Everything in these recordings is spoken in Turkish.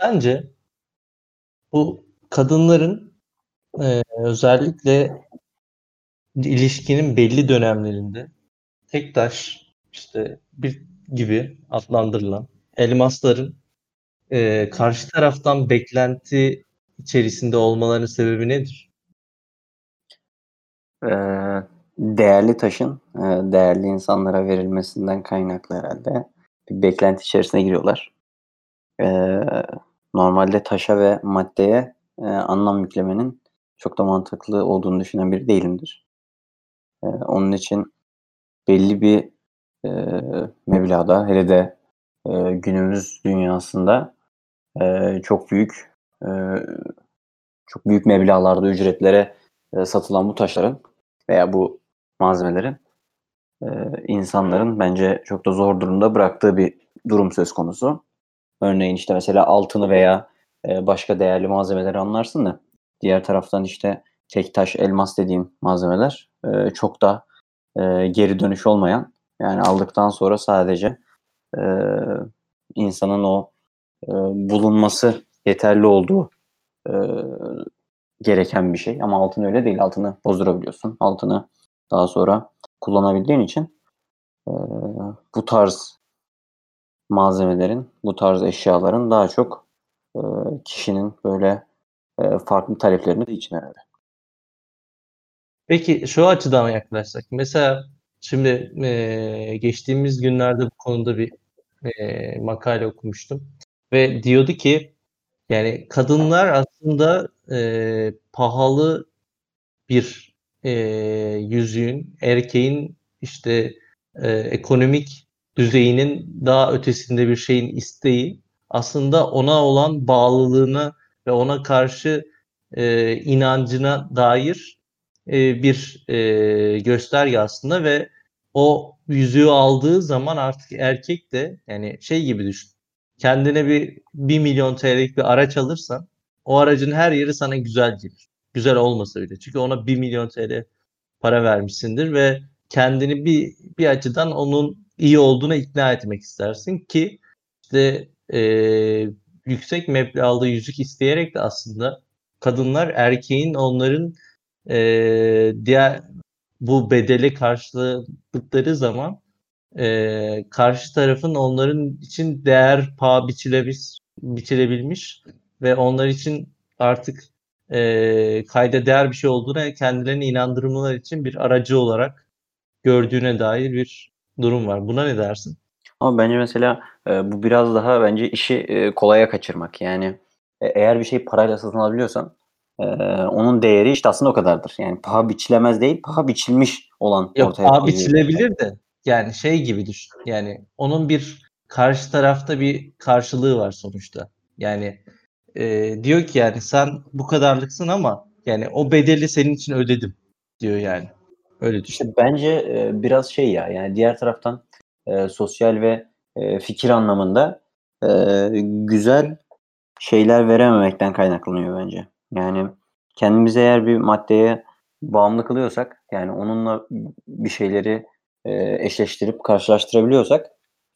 Sence bu kadınların özellikle ilişkinin belli dönemlerinde tek taş işte bir gibi adlandırılan elmasların karşı taraftan beklenti içerisinde olmalarının sebebi nedir? Değerli taşın değerli insanlara verilmesinden kaynaklı herhalde. Bir beklenti içerisine giriyorlar. Normalde taşa ve maddeye anlam yüklemenin çok da mantıklı olduğunu düşünen biri değilimdir. Onun için belli bir meblağda, hele de günümüz dünyasında çok büyük meblağlarda ücretlere satılan bu taşların veya bu malzemelerin insanların bence çok da zor durumda bıraktığı bir durum söz konusu. Örneğin işte mesela altını veya başka değerli malzemeleri anlarsın da diğer taraftan işte tek taş, elmas dediğim malzemeler çok da geri dönüş olmayan, yani aldıktan sonra sadece insanın o bulunması yeterli olduğu gereken bir şey. Ama altın öyle değil. Altını bozdurabiliyorsun. Altını daha sonra kullanabildiğin için bu tarz malzemelerin, bu tarz eşyaların daha çok kişinin böyle farklı taleplerini de içine alır. Peki şu açıdan yaklaşsak. Mesela şimdi geçtiğimiz günlerde bu konuda bir makale okumuştum. Ve diyordu ki yani kadınlar aslında pahalı bir yüzüğün, erkeğin işte ekonomik düzeyinin daha ötesinde bir şeyin isteği aslında ona olan bağlılığına ve ona karşı inancına dair bir gösterge aslında ve o yüzüğü aldığı zaman artık erkek de yani şey gibi düşün. Kendine bir milyon TL'lik bir araç alırsan o aracın her yeri sana güzel gelir. Güzel olmasa bile. Çünkü ona 1 milyon TL para vermişsindir ve kendini bir açıdan onun iyi olduğuna ikna etmek istersin ki işte yüksek meblağlı yüzük isteyerek de aslında kadınlar erkeğin onların diğer bu bedeli karşıladıkları zaman karşı tarafın onların için değer paha biçilebilmiş ve onlar için artık kayda değer bir şey olduğuna kendilerini inandırmalar için bir aracı olarak gördüğüne dair bir durum var. Buna ne dersin? Ama bence mesela bu biraz daha bence işi kolaya kaçırmak. Yani eğer bir şey parayla satın alabiliyorsan onun değeri işte aslında o kadardır. Yani paha biçilemez değil, paha biçilmiş olan. Yok, paha biçilebilir de. Yani şey gibi düşün. Yani onun bir karşı tarafta bir karşılığı var sonuçta. Yani diyor ki yani sen bu kadarlıksın ama yani o bedeli senin için ödedim diyor yani. Öyle düşün. İşte bence biraz şey ya yani diğer taraftan sosyal ve fikir anlamında güzel şeyler verememekten kaynaklanıyor bence. Yani kendimizi eğer bir maddeye bağımlı kılıyorsak yani onunla bir şeyleri eşleştirip karşılaştırabiliyorsak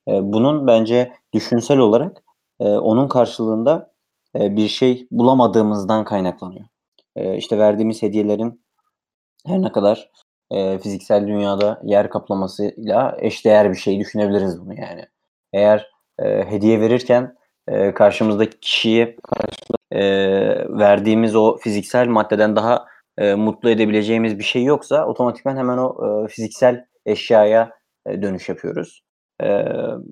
bunun bence düşünsel olarak onun karşılığında bir şey bulamadığımızdan kaynaklanıyor. İşte verdiğimiz hediyelerin her ne kadar fiziksel dünyada yer kaplamasıyla eşdeğer bir şey düşünebiliriz bunu yani. Eğer hediye verirken karşımızdaki kişiye verdiğimiz o fiziksel maddeden daha mutlu edebileceğimiz bir şey yoksa otomatikman hemen o fiziksel eşyaya dönüş yapıyoruz.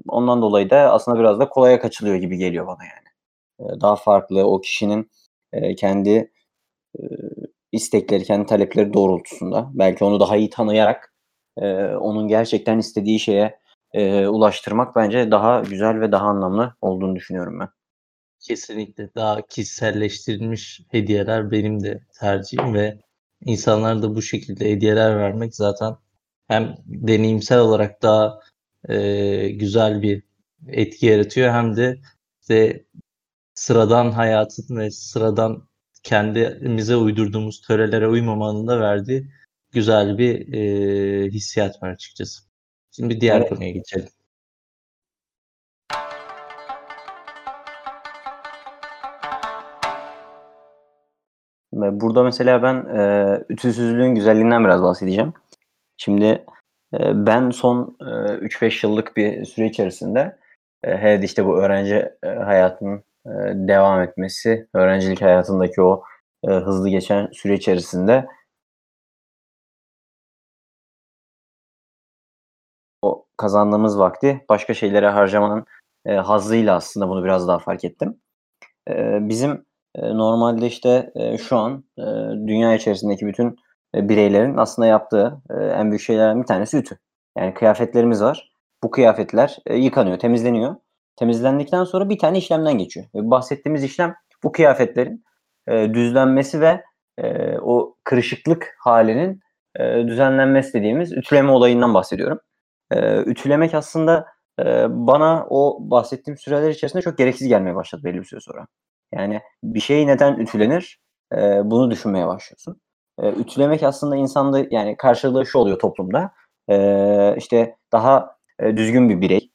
Ondan dolayı da aslında biraz da kolaya kaçılıyor gibi geliyor bana yani. Daha farklı o kişinin kendi istekleri, kendi talepleri doğrultusunda belki onu daha iyi tanıyarak onun gerçekten istediği şeye ulaştırmak bence daha güzel ve daha anlamlı olduğunu düşünüyorum ben. Kesinlikle daha kişiselleştirilmiş hediyeler benim de tercihim ve insanlar da bu şekilde hediyeler vermek zaten hem deneyimsel olarak daha güzel bir etki yaratıyor hem de işte sıradan hayatın ve sıradan kendimize uydurduğumuz törelere uymamanın da verdiği güzel bir hissiyat var açıkçası. Şimdi diğer konuya geçelim. Burada mesela ben ütüsüzlüğün güzelliğinden biraz bahsedeceğim. Şimdi ben son 3-5 yıllık bir süre içerisinde hele işte bu öğrenci hayatının devam etmesi, öğrencilik hayatındaki o hızlı geçen süre içerisinde o kazandığımız vakti başka şeylere harcamanın hazzıyla aslında bunu biraz daha fark ettim. Bizim normalde işte şu an dünya içerisindeki bütün bireylerin aslında yaptığı en büyük şeylerden bir tanesi ütü. Yani kıyafetlerimiz var. Bu kıyafetler yıkanıyor, temizleniyor. Temizlendikten sonra bir tane işlemden geçiyor. Bahsettiğimiz işlem bu kıyafetlerin düzlenmesi ve o kırışıklık halinin düzenlenmesi dediğimiz ütüleme olayından bahsediyorum. Ütülemek aslında bana o bahsettiğim süreler içerisinde çok gereksiz gelmeye başladı belli bir süre sonra. Yani bir şey neden ütülenir? Bunu düşünmeye başlıyorsun. Ütülemek aslında insanda yani karşılığı şu oluyor toplumda. İşte daha düzgün bir birey,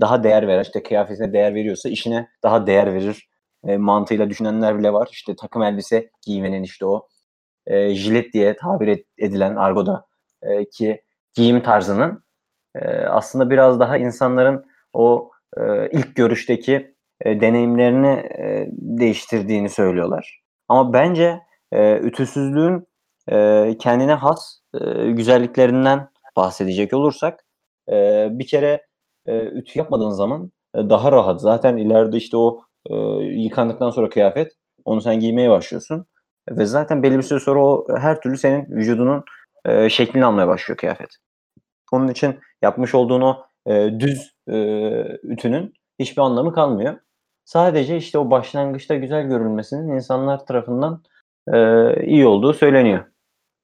daha değer verir. İşte kıyafetine değer veriyorsa işine daha değer verir mantığıyla düşünenler bile var. İşte takım elbise giymenin işte o jilet diye tabir edilen argoda ki giyim tarzının aslında biraz daha insanların o ilk görüşteki deneyimlerini değiştirdiğini söylüyorlar. Ama bence ütüsüzlüğün kendine has güzelliklerinden bahsedecek olursak bir kere ütü yapmadığın zaman daha rahat. Zaten ileride işte o yıkandıktan sonra kıyafet onu sen giymeye başlıyorsun. Ve zaten belli bir süre sonra o her türlü senin vücudunun şeklini almaya başlıyor kıyafet. Onun için yapmış olduğun o düz ütünün hiçbir anlamı kalmıyor. Sadece işte o başlangıçta güzel görünmesinin insanlar tarafından iyi olduğu söyleniyor.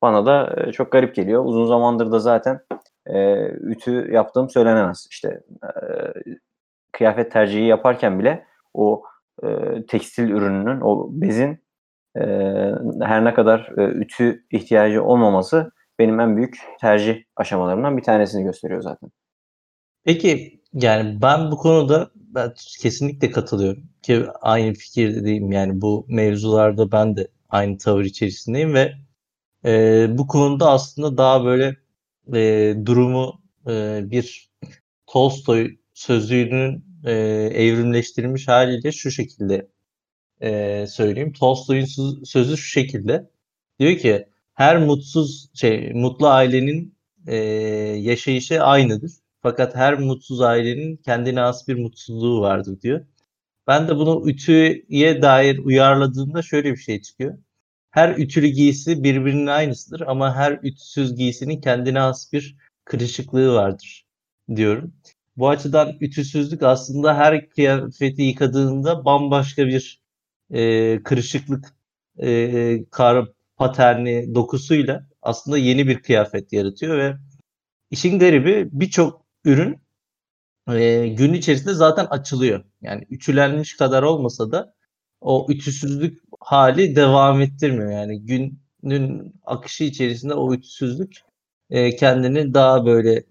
Bana da çok garip geliyor. Uzun zamandır da zaten ütü yaptığım söylenemez. İşte kıyafet tercihi yaparken bile o tekstil ürününün, o bezin her ne kadar ütü ihtiyacı olmaması benim en büyük tercih aşamalarımdan bir tanesini gösteriyor zaten. Peki yani ben bu konuda ben kesinlikle katılıyorum ki aynı fikirdeyim, yani bu mevzularda ben de aynı tavır içerisindeyim ve bu konuda aslında daha böyle durumu bir Tolstoy sözlüğünün evrimleştirilmiş haliyle şu şekilde söyleyeyim. Tolstoy'un sözü şu şekilde. Diyor ki her mutlu ailenin yaşayışı aynıdır. Fakat her mutsuz ailenin kendine has bir mutsuzluğu vardır diyor. Ben de bunu ütüye dair uyarladığımda şöyle bir şey çıkıyor. Her ütülü giysi birbirinin aynısıdır ama her ütüsüz giysinin kendine has bir kırışıklığı vardır diyorum. Bu açıdan ütüsüzlük aslında her kıyafeti yıkadığında bambaşka bir kırışıklık paterni dokusuyla aslında yeni bir kıyafet yaratıyor ve işin garibi birçok ürün gün içerisinde zaten açılıyor. Yani ütülenmiş kadar olmasa da o ütüsüzlük hali devam ettirmiyor. Yani günün akışı içerisinde o ütüsüzlük kendini daha böyle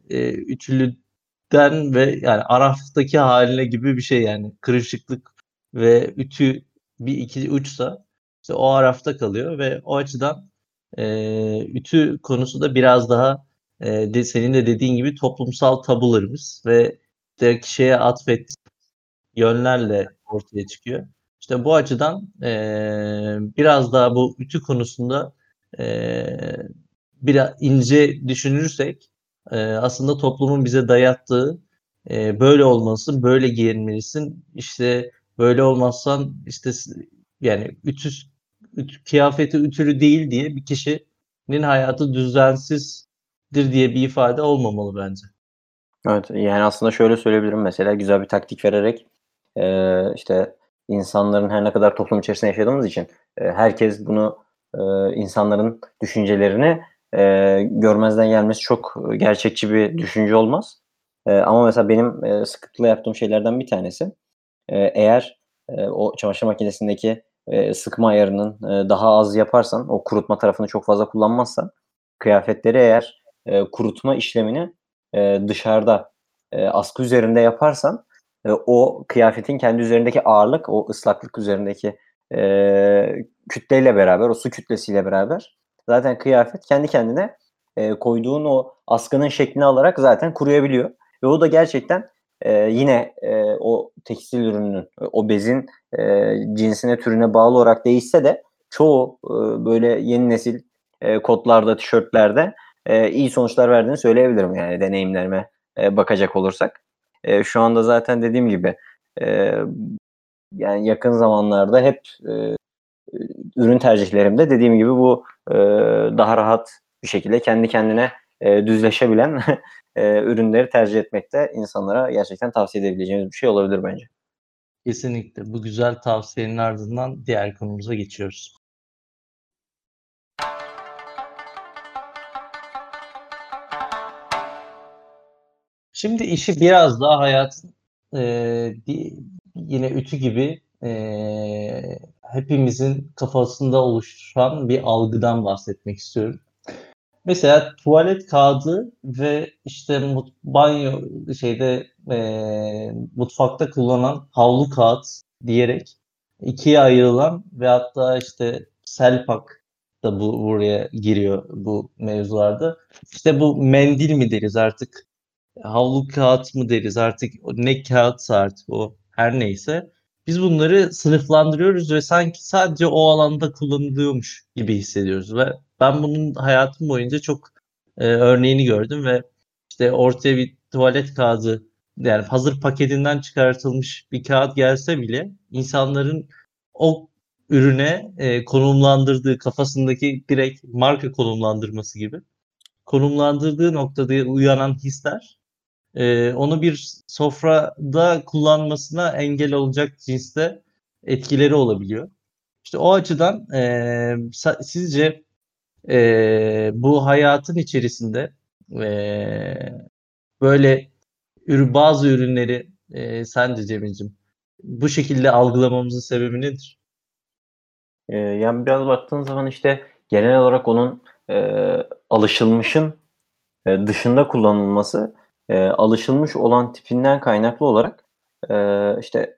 ütülüden ve yani araftaki haline gibi bir şey, yani kırışıklık ve ütü bir iki uçsa işte o arafta kalıyor ve o açıdan ütü konusu da biraz daha senin de dediğin gibi toplumsal tabularımız ve de kişiye atfettiği yönlerle ortaya çıkıyor. İşte bu açıdan biraz daha bu ütü konusunda biraz ince düşünürsek aslında toplumun bize dayattığı böyle olmalısın, böyle giyinmelisin, işte böyle olmazsan işte yani kıyafeti ütülü değil diye bir kişinin hayatı düzensizdir diye bir ifade olmamalı bence. Evet, yani aslında şöyle söyleyebilirim mesela güzel bir taktik vererek işte İnsanların her ne kadar toplum içerisinde yaşadığımız için herkes bunu insanların düşüncelerini görmezden gelmesi çok gerçekçi bir düşünce olmaz. Ama mesela benim sıklıkla yaptığım şeylerden bir tanesi eğer o çamaşır makinesindeki sıkma ayarının daha az yaparsan, o kurutma tarafını çok fazla kullanmazsan kıyafetleri eğer kurutma işlemini dışarıda askı üzerinde yaparsan o kıyafetin kendi üzerindeki ağırlık, o ıslaklık üzerindeki kütleyle beraber, o su kütlesiyle beraber zaten kıyafet kendi kendine koyduğun o askının şeklini alarak zaten kuruyabiliyor. Ve o da gerçekten yine o tekstil ürününün, o bezin cinsine, türüne bağlı olarak değişse de çoğu böyle yeni nesil kotlarda, tişörtlerde iyi sonuçlar verdiğini söyleyebilirim yani deneyimlerime bakacak olursak. Şu anda zaten dediğim gibi yani yakın zamanlarda hep ürün tercihlerimde dediğim gibi bu daha rahat bir şekilde kendi kendine düzleşebilen ürünleri tercih etmekte insanlara gerçekten tavsiye edebileceğimiz bir şey olabilir bence. Kesinlikle. Bu güzel tavsiyenin ardından diğer konumuza geçiyoruz. Şimdi işi biraz daha hayatın yine ütü gibi hepimizin kafasında oluşan bir algıdan bahsetmek istiyorum. Mesela tuvalet kağıdı ve işte banyo şeyde mutfakta kullanılan havlu kağıt diyerek ikiye ayrılan ve hatta işte selpak da bu buraya giriyor bu mevzularda. İşte bu mendil mi deriz artık? Havlu kağıt mı deriz artık? Ne kağıtsa artık o her neyse. Biz bunları sınıflandırıyoruz ve sanki sadece o alanda kullanılıyormuş gibi hissediyoruz ve ben bunun hayatım boyunca çok örneğini gördüm ve işte ortaya bir tuvalet kağıdı, yani hazır paketinden çıkartılmış bir kağıt gelse bile insanların o ürüne konumlandırdığı, kafasındaki direkt marka konumlandırması gibi konumlandırdığı noktada uyanan hisler onu bir sofrada kullanmasına engel olacak cinste etkileri olabiliyor. İşte o açıdan sizce bu hayatın içerisinde böyle bazı ürünleri sence Cemil'cim bu şekilde algılamamızın sebebi nedir? Yani biraz baktığın zaman işte genel olarak onun alışılmışın dışında kullanılması alışılmış olan tipinden kaynaklı olarak işte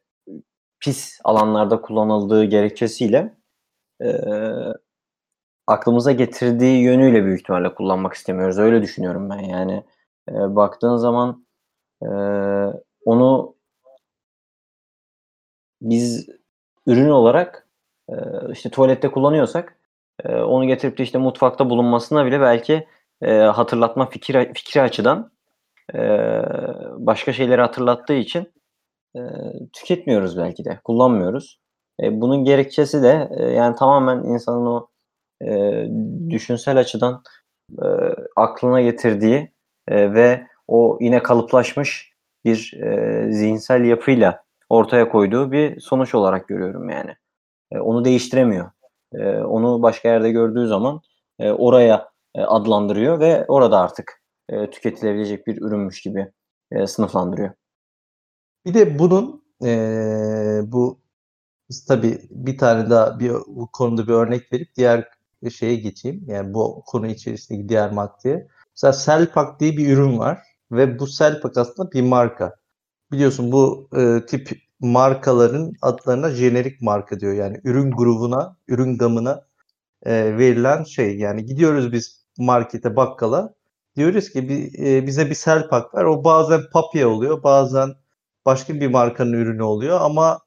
pis alanlarda kullanıldığı gerekçesiyle aklımıza getirdiği yönüyle büyük ihtimalle kullanmak istemiyoruz. Öyle düşünüyorum ben yani. Baktığın zaman onu biz ürün olarak işte tuvalette kullanıyorsak onu getirip de işte mutfakta bulunmasına bile belki hatırlatma fikri açıdan başka şeyleri hatırlattığı için tüketmiyoruz belki de. Kullanmıyoruz. Bunun gerekçesi de yani tamamen insanın o düşünsel açıdan aklına getirdiği ve o yine kalıplaşmış bir zihinsel yapıyla ortaya koyduğu bir sonuç olarak görüyorum yani. Onu değiştiremiyor. Onu başka yerde gördüğü zaman oraya adlandırıyor ve orada artık tüketilebilecek bir ürünmüş gibi sınıflandırıyor. Bir de bunun bu tabii bir tane daha bu konuda bir örnek verip diğer şeye geçeyim. Yani bu konu içerisindeki diğer maddeye. Mesela Selpak diye bir ürün var ve bu Selpak aslında bir marka. Biliyorsun bu tip markaların adlarına jenerik marka diyor. Yani ürün grubuna, ürün gamına verilen şey. Yani gidiyoruz biz markete, bakkala. Diyoruz ki bize bir Selpak ver. O bazen papya oluyor, bazen başka bir markanın ürünü oluyor ama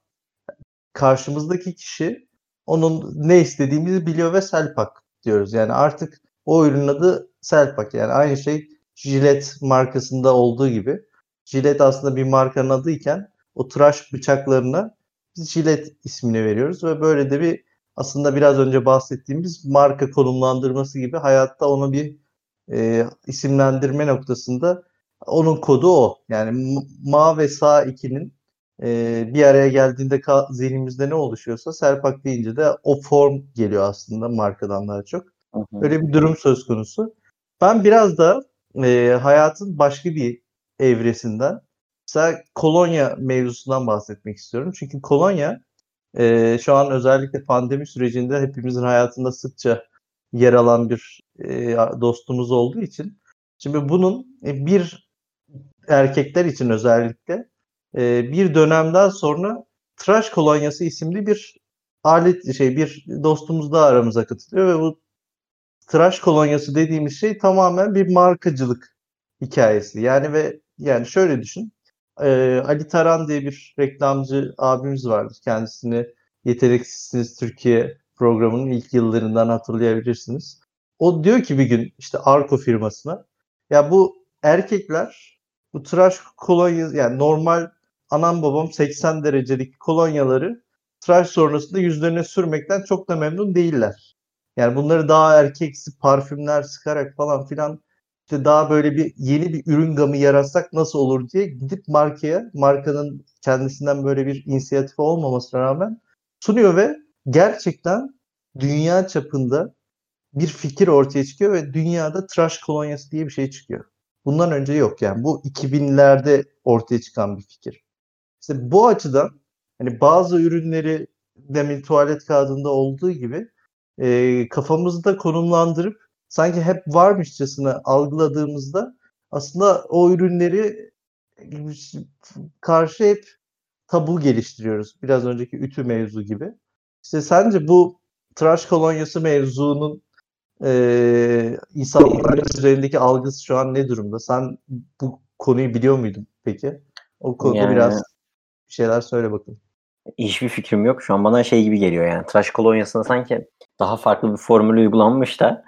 karşımızdaki kişi onun ne istediğimizi biliyor ve Selpak diyoruz. Yani artık o ürünün adı Selpak. Yani aynı şey Gillette markasında olduğu gibi. Gillette aslında bir markanın adıyken o tıraş bıçaklarına biz Gillette ismini veriyoruz ve böyle de bir aslında biraz önce bahsettiğimiz marka konumlandırması gibi hayatta ona bir isimlendirme noktasında onun kodu o. Yani Ma ve Sa 2'nin bir araya geldiğinde zihnimizde ne oluşuyorsa Selpak deyince de o form geliyor aslında markadan daha çok. Öyle bir durum söz konusu. Ben biraz da hayatın başka bir evresinden mesela kolonya mevzusundan bahsetmek istiyorum. Çünkü kolonya şu an özellikle pandemi sürecinde hepimizin hayatında sıkça yer alan bir dostumuz olduğu için şimdi bunun bir erkekler için özellikle bir dönemden sonra tıraş kolonyası isimli bir alet bir dostumuz da aramıza katılıyor ve bu tıraş kolonyası dediğimiz şey tamamen bir markacılık hikayesi. Yani ve yani şöyle düşün. Ali Taran diye bir reklamcı abimiz vardır. Kendisini Yeteneksizsiniz Türkiye programının ilk yıllarından hatırlayabilirsiniz. O diyor ki bir gün işte Arko firmasına, ya bu erkekler bu tıraş kolonyası, yani normal anam babam 80 derecelik kolonyaları tıraş sonrasında yüzlerine sürmekten çok da memnun değiller. Yani bunları daha erkeksi parfümler sıkarak falan filan işte daha böyle bir yeni bir ürün gamı yaratsak nasıl olur diye gidip markaya, markanın kendisinden böyle bir inisiyatifi olmamasına rağmen sunuyor ve gerçekten dünya çapında bir fikir ortaya çıkıyor ve dünyada tıraş kolonyası diye bir şey çıkıyor. Bundan önce yok yani. Bu 2000'lerde ortaya çıkan bir fikir. İşte bu açıdan hani bazı ürünleri demin tuvalet kağıdında olduğu gibi kafamızda konumlandırıp sanki hep varmışçasına algıladığımızda aslında o ürünleri karşı hep tabu geliştiriyoruz. Biraz önceki ütü mevzu gibi. İşte sence bu tıraş kolonyası mevzunun insanların üzerindeki algısı şu an ne durumda? Sen bu konuyu biliyor muydun peki? O konuda yani, biraz bir şeyler söyle bakayım. Hiçbir fikrim yok. Şu an bana şey gibi geliyor yani. Tıraş kolonyasına sanki daha farklı bir formül uygulanmış da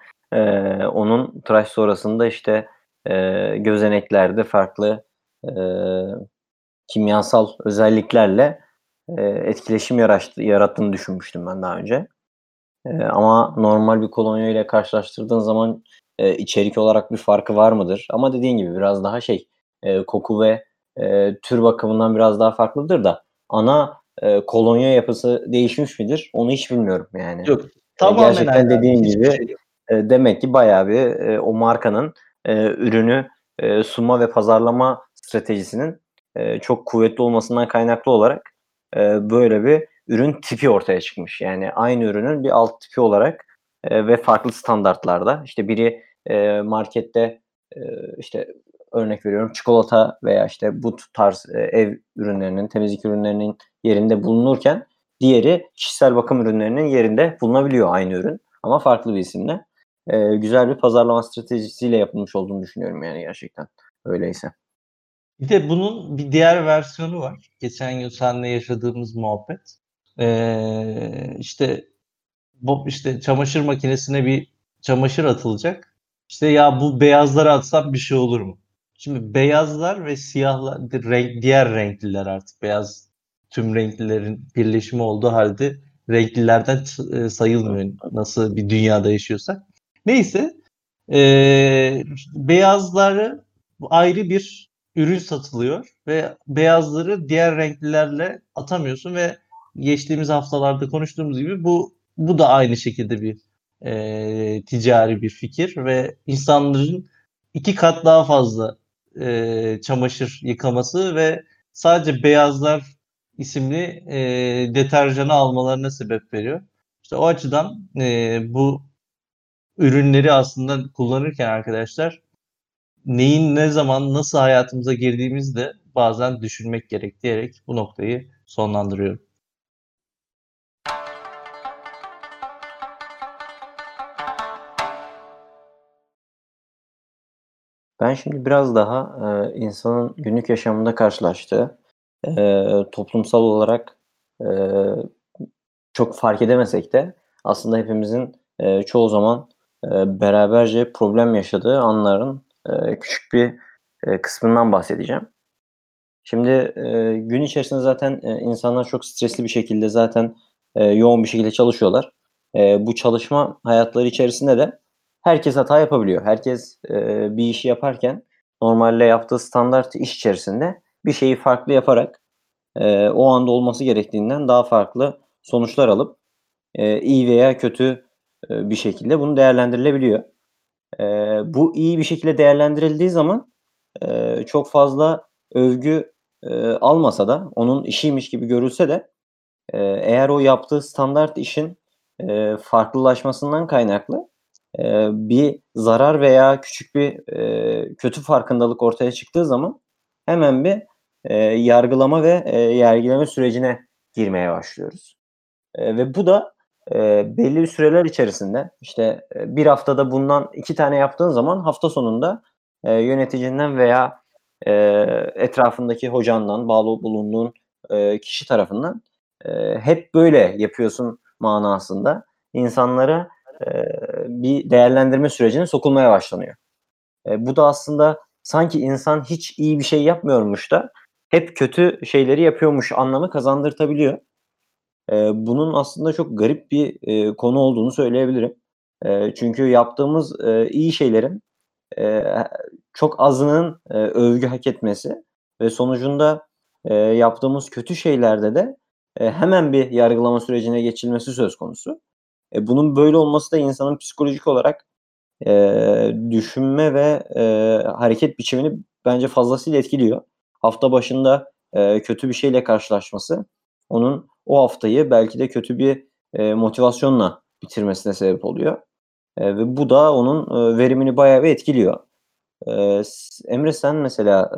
onun tıraş sonrasında işte gözeneklerde farklı kimyasal özelliklerle etkileşim yarattığını düşünmüştüm ben daha önce. Ama normal bir kolonya ile karşılaştırdığın zaman içerik olarak bir farkı var mıdır? Ama dediğin gibi biraz daha koku ve tür bakımından biraz daha farklıdır da ana kolonya yapısı değişmiş midir? Onu hiç bilmiyorum yani. Yok. Tamamen gerçekten dediğin gibi şey demek ki bayağı bir o markanın ürünü sunma ve pazarlama stratejisinin çok kuvvetli olmasından kaynaklı olarak böyle bir ürün tipi ortaya çıkmış. Yani aynı ürünün bir alt tipi olarak ve farklı standartlarda. İşte biri markette işte örnek veriyorum çikolata veya işte bu tarz ev ürünlerinin, temizlik ürünlerinin yerinde bulunurken diğeri kişisel bakım ürünlerinin yerinde bulunabiliyor aynı ürün ama farklı bir isimle. Güzel bir pazarlama stratejisiyle yapılmış olduğunu düşünüyorum yani gerçekten öyleyse. Bir de bunun bir diğer versiyonu var. Geçen gün seninle yaşadığımız muhabbet. İşte çamaşır makinesine bir çamaşır atılacak. İşte ya bu beyazları atsam bir şey olur mu? Şimdi beyazlar ve siyahlar, diğer renkliler artık beyaz tüm renklilerin birleşimi olduğu halde renklilerden sayılmıyor. Nasıl bir dünyada yaşıyorsak. Neyse beyazları ayrı bir ürün satılıyor ve beyazları diğer renklilerle atamıyorsun ve geçtiğimiz haftalarda konuştuğumuz gibi bu da aynı şekilde bir ticari bir fikir ve insanların 2 kat daha fazla çamaşır yıkaması ve sadece beyazlar isimli deterjanı almalarına sebep veriyor. İşte o açıdan bu ürünleri aslında kullanırken arkadaşlar neyin ne zaman nasıl hayatımıza girdiğimizi de bazen düşünmek gerek diyerek bu noktayı sonlandırıyorum. Ben şimdi biraz daha insanın günlük yaşamında karşılaştığı toplumsal olarak çok fark edemesek de aslında hepimizin çoğu zaman beraberce problem yaşadığı anların küçük bir kısmından bahsedeceğim. Şimdi gün içerisinde zaten insanlar çok stresli bir şekilde zaten yoğun bir şekilde çalışıyorlar. Bu çalışma hayatları içerisinde de herkes hata yapabiliyor. Herkes bir işi yaparken normalde yaptığı standart iş içerisinde bir şeyi farklı yaparak o anda olması gerektiğinden daha farklı sonuçlar alıp iyi veya kötü bir şekilde bunu değerlendirilebiliyor. Bu iyi bir şekilde değerlendirildiği zaman çok fazla övgü almasa da onun işiymiş gibi görülse de eğer o yaptığı standart işin farklılaşmasından kaynaklı bir zarar veya küçük bir kötü farkındalık ortaya çıktığı zaman hemen bir yargılama ve yergileme sürecine girmeye başlıyoruz. Ve bu da belli süreler içerisinde işte bir haftada bundan 2 tane yaptığın zaman hafta sonunda yöneticinden veya etrafındaki hocandan, bağlı bulunduğun kişi tarafından hep böyle yapıyorsun manasında insanlara bir değerlendirme sürecine sokulmaya başlanıyor. Bu da aslında sanki insan hiç iyi bir şey yapmıyormuş da hep kötü şeyleri yapıyormuş anlamı kazandırtabiliyor. Bunun aslında çok garip bir konu olduğunu söyleyebilirim. Çünkü yaptığımız iyi şeylerin çok azının övgü hak etmesi ve sonucunda yaptığımız kötü şeylerde de hemen bir yargılama sürecine geçilmesi söz konusu. Bunun böyle olması da insanın psikolojik olarak düşünme ve hareket biçimini bence fazlasıyla etkiliyor. Hafta başında kötü bir şeyle karşılaşması onun o haftayı belki de kötü bir motivasyonla bitirmesine sebep oluyor. Ve bu da onun verimini bayağı bir etkiliyor. Emre, sen mesela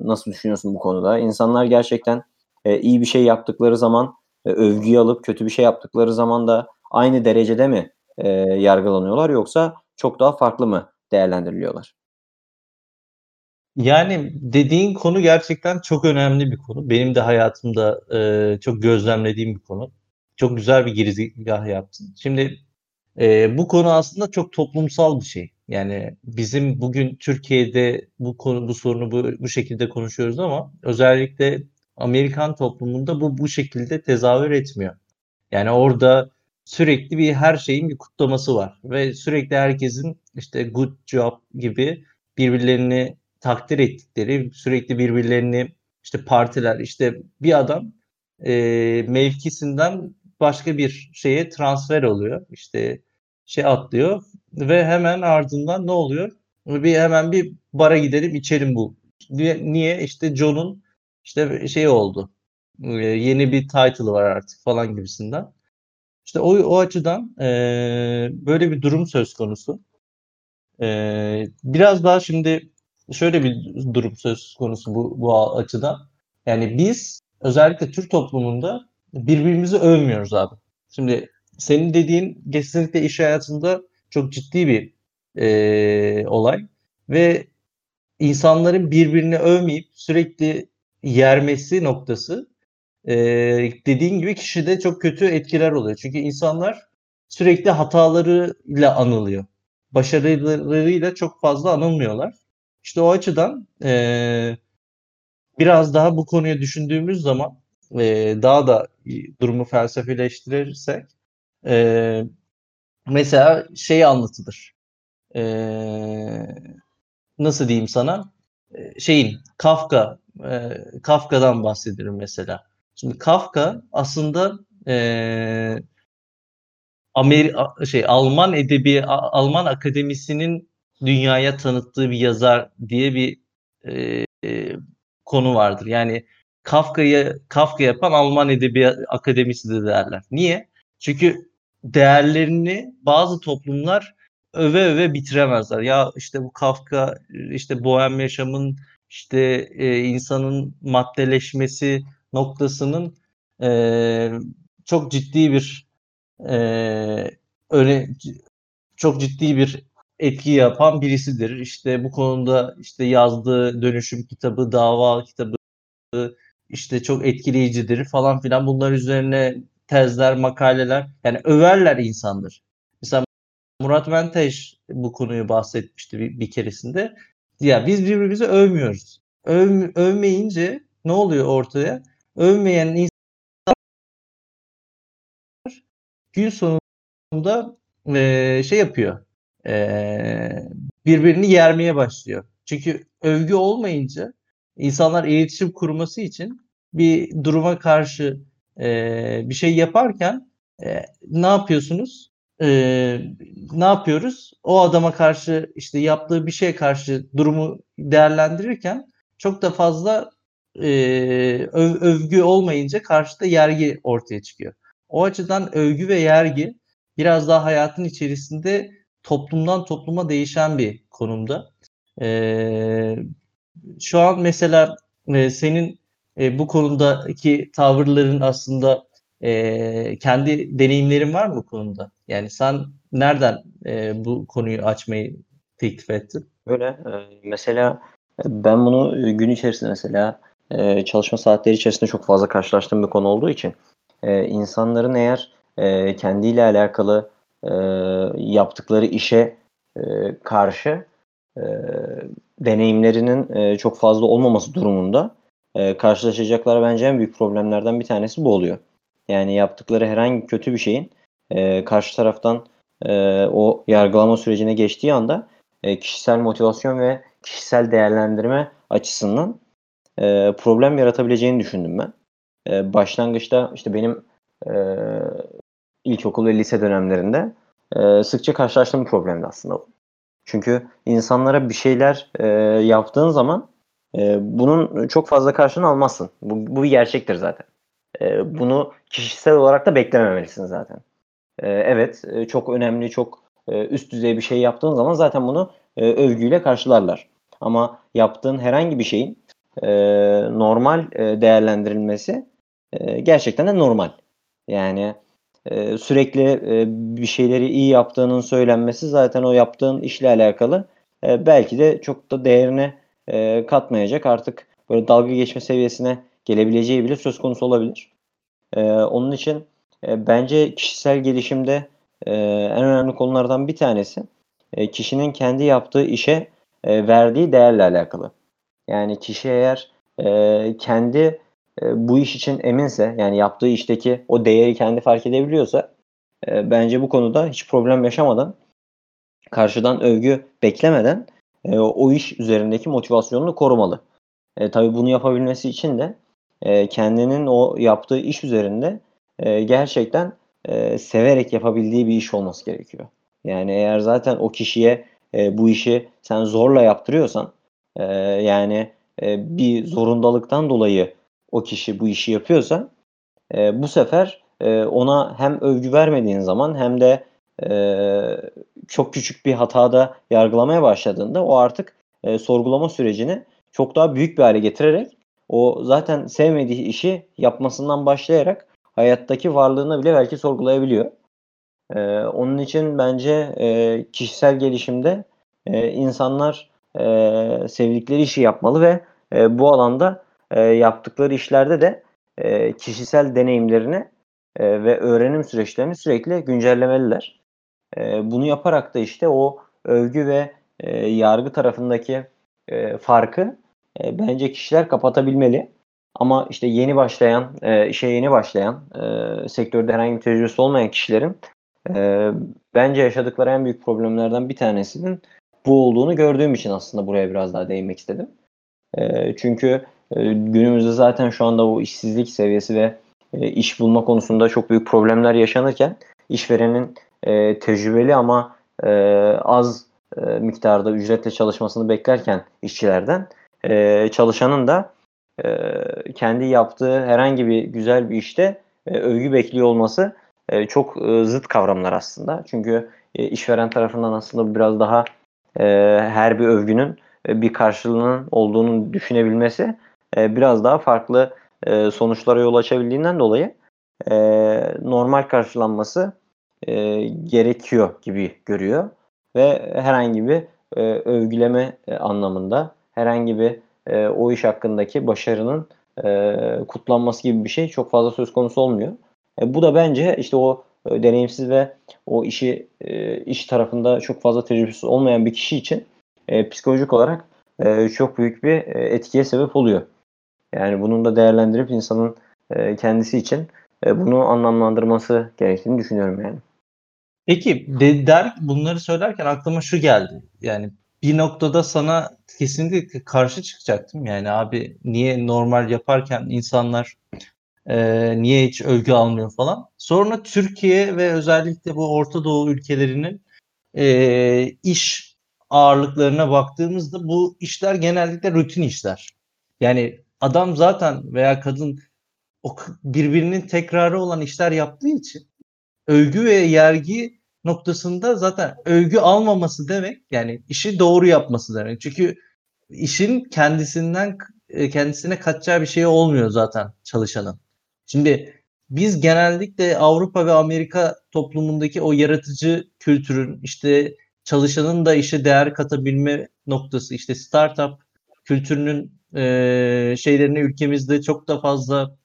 nasıl düşünüyorsun bu konuda? İnsanlar gerçekten iyi bir şey yaptıkları zaman övgüyü alıp kötü bir şey yaptıkları zaman da aynı derecede mi yargılanıyorlar yoksa çok daha farklı mı değerlendiriliyorlar? Yani dediğin konu gerçekten çok önemli bir konu. Benim de hayatımda çok gözlemlediğim bir konu. Çok güzel bir girizgah yaptın. Şimdi bu konu aslında çok toplumsal bir şey. Yani bizim bugün Türkiye'de bu sorunu bu şekilde konuşuyoruz ama özellikle Amerikan toplumunda bu şekilde tezahür etmiyor. Yani orada sürekli her şeyin bir kutlaması var ve sürekli herkesin işte good job gibi birbirlerini takdir ettikleri, sürekli birbirlerini işte partiler, işte bir adam mevkisinden başka bir şeye transfer oluyor, işte atlıyor ve hemen ardından ne oluyor? Hemen bir bara gidelim, içelim bu. Niye? İşte John'un işte oldu, yeni bir title'ı var artık falan gibisinden. İşte o açıdan böyle bir durum söz konusu. Biraz daha şimdi şöyle bir durum söz konusu bu açıdan. Yani biz özellikle Türk toplumunda birbirimizi övmüyoruz abi. Şimdi senin dediğin kesinlikle iş hayatında çok ciddi bir olay. Ve insanların birbirini övmeyip sürekli yermesi noktası dediğin gibi kişide çok kötü etkiler oluyor. Çünkü insanlar sürekli hatalarıyla anılıyor. Başarılarıyla çok fazla anılmıyorlar. İşte o açıdan biraz daha bu konuyu düşündüğümüz zaman daha da durumu felsefileştirirsek mesela anlatılır. Nasıl diyeyim sana? Kafka'dan bahsedilir mesela. Şimdi Kafka aslında Alman akademisinin dünyaya tanıttığı bir yazar diye bir konu vardır. Yani Kafka yapan Alman Edebiyat Akademisi de derler. Niye? Çünkü değerlerini bazı toplumlar öve bitiremezler. Ya işte bu Kafka, işte bohem yaşamın, işte insanın maddeleşmesi noktasının çok ciddi bir çok ciddi bir etki yapan birisidir. İşte bu konuda yazdığı Dönüşüm kitabı, Dava kitabı çok etkileyicidir falan filan. Bunlar üzerine tezler, makaleler, yani överler insandır. Mesela Murat Menteş bu konuyu bahsetmişti bir keresinde. Ya biz birbirimizi övmüyoruz. Övmeyince ne oluyor ortaya? Övmeyen insanlar gün sonunda yapıyor. Birbirini yermeye başlıyor. Çünkü övgü olmayınca insanlar iletişim kurması için bir duruma karşı bir şey yaparken ne yapıyorsunuz? Ne yapıyoruz? O adama karşı yaptığı bir şeye karşı durumu değerlendirirken çok da fazla övgü olmayınca karşıda yergi ortaya çıkıyor. O açıdan övgü ve yergi biraz daha hayatın içerisinde toplumdan topluma değişen bir konumda. Şu an mesela senin bu konudaki tavırların aslında Kendi deneyimlerin var mı bu konuda? Yani sen nereden bu konuyu açmayı teklif ettin? Öyle. Mesela ben bunu gün içerisinde mesela çalışma saatleri içerisinde çok fazla karşılaştığım bir konu olduğu için insanların eğer kendiyle alakalı yaptıkları işe karşı deneyimlerinin çok fazla olmaması durumunda karşılaşacaklar bence en büyük problemlerden bir tanesi bu oluyor. Yani yaptıkları herhangi kötü bir şeyin karşı taraftan o yargılama sürecine geçtiği anda kişisel motivasyon ve kişisel değerlendirme açısından problem yaratabileceğini düşündüm ben. Başlangıçta işte benim ilkokul ve lise dönemlerinde sıkça karşılaştığım bir problemdi aslında bu. Çünkü insanlara bir şeyler yaptığın zaman bunun çok fazla karşılığını almazsın. Bu bir gerçektir zaten. Bunu kişisel olarak da beklememelisin zaten. Evet, çok önemli, çok üst düzey bir şey yaptığın zaman zaten bunu övgüyle karşılarlar. Ama yaptığın herhangi bir şeyin normal değerlendirilmesi gerçekten de normal. Yani sürekli bir şeyleri iyi yaptığının söylenmesi zaten o yaptığın işle alakalı belki de çok da değerine katmayacak, artık böyle dalga geçme seviyesine gelebileceği bile söz konusu olabilir. Onun için bence kişisel gelişimde en önemli konulardan bir tanesi kişinin kendi yaptığı işe verdiği değerle alakalı. Yani kişi eğer kendi bu iş için eminse, yani yaptığı işteki o değeri kendi fark edebiliyorsa bence bu konuda hiç problem yaşamadan, karşıdan övgü beklemeden o iş üzerindeki motivasyonunu korumalı. Tabii bunu yapabilmesi için de kendinin o yaptığı iş üzerinde gerçekten severek yapabildiği bir iş olması gerekiyor. Yani eğer zaten o kişiye bu işi sen zorla yaptırıyorsan, yani bir zorundalıktan dolayı o kişi bu işi yapıyorsa, bu sefer ona hem övgü vermediğin zaman hem de çok küçük bir hatada yargılamaya başladığında o artık sorgulama sürecini çok daha büyük bir hale getirerek o zaten sevmediği işi yapmasından başlayarak hayattaki varlığını bile belki sorgulayabiliyor. Onun için bence kişisel gelişimde insanlar sevdikleri işi yapmalı ve bu alanda yaptıkları işlerde de kişisel deneyimlerini ve öğrenim süreçlerini sürekli güncellemeliler. Bunu yaparak da işte o övgü ve yargı tarafındaki farkı bence kişiler kapatabilmeli. Ama işte yeni başlayan, işe yeni başlayan, sektörde herhangi bir tecrübesi olmayan kişilerin bence yaşadıkları en büyük problemlerden bir tanesinin bu olduğunu gördüğüm için aslında buraya biraz daha değinmek istedim. Çünkü günümüzde zaten şu anda o işsizlik seviyesi ve iş bulma konusunda çok büyük problemler yaşanırken işverenin tecrübeli ama az miktarda ücretle çalışmasını beklerken işçilerden çalışanın da kendi yaptığı herhangi bir güzel bir işte övgü bekliyor olması çok zıt kavramlar aslında. Çünkü işveren tarafından aslında biraz daha her bir övgünün bir karşılığının olduğunu düşünebilmesi biraz daha farklı sonuçlara yol açabildiğinden dolayı normal karşılanması gerekiyor gibi görüyor. Ve herhangi bir övgüleme anlamında, herhangi bir o iş hakkındaki başarının kutlanması gibi bir şey çok fazla söz konusu olmuyor. Bu da bence işte o deneyimsiz ve o işi iş tarafında çok fazla tecrübesi olmayan bir kişi için psikolojik olarak çok büyük bir etkiye sebep oluyor. Yani bunun da değerlendirip insanın kendisi için bunu anlamlandırması gerektiğini düşünüyorum yani. Peki bunları söylerken aklıma şu geldi. Yani bir noktada sana kesinlikle karşı çıkacaktım. Yani abi niye normal yaparken insanlar niye hiç övgü almıyor falan. Sonra Türkiye ve özellikle bu Orta Doğu ülkelerinin iş ağırlıklarına baktığımızda bu işler genellikle rutin işler. Yani adam zaten veya kadın birbirinin tekrarı olan işler yaptığı için övgü ve yergi noktasında zaten övgü almaması demek, yani işi doğru yapması demek. Çünkü işin kendisine kaçacağı bir şey olmuyor zaten çalışanın. Şimdi biz genellikle Avrupa ve Amerika toplumundaki o yaratıcı kültürün, işte çalışanın da işe değer katabilme noktası, işte startup kültürünün şeylerini ülkemizde çok da fazla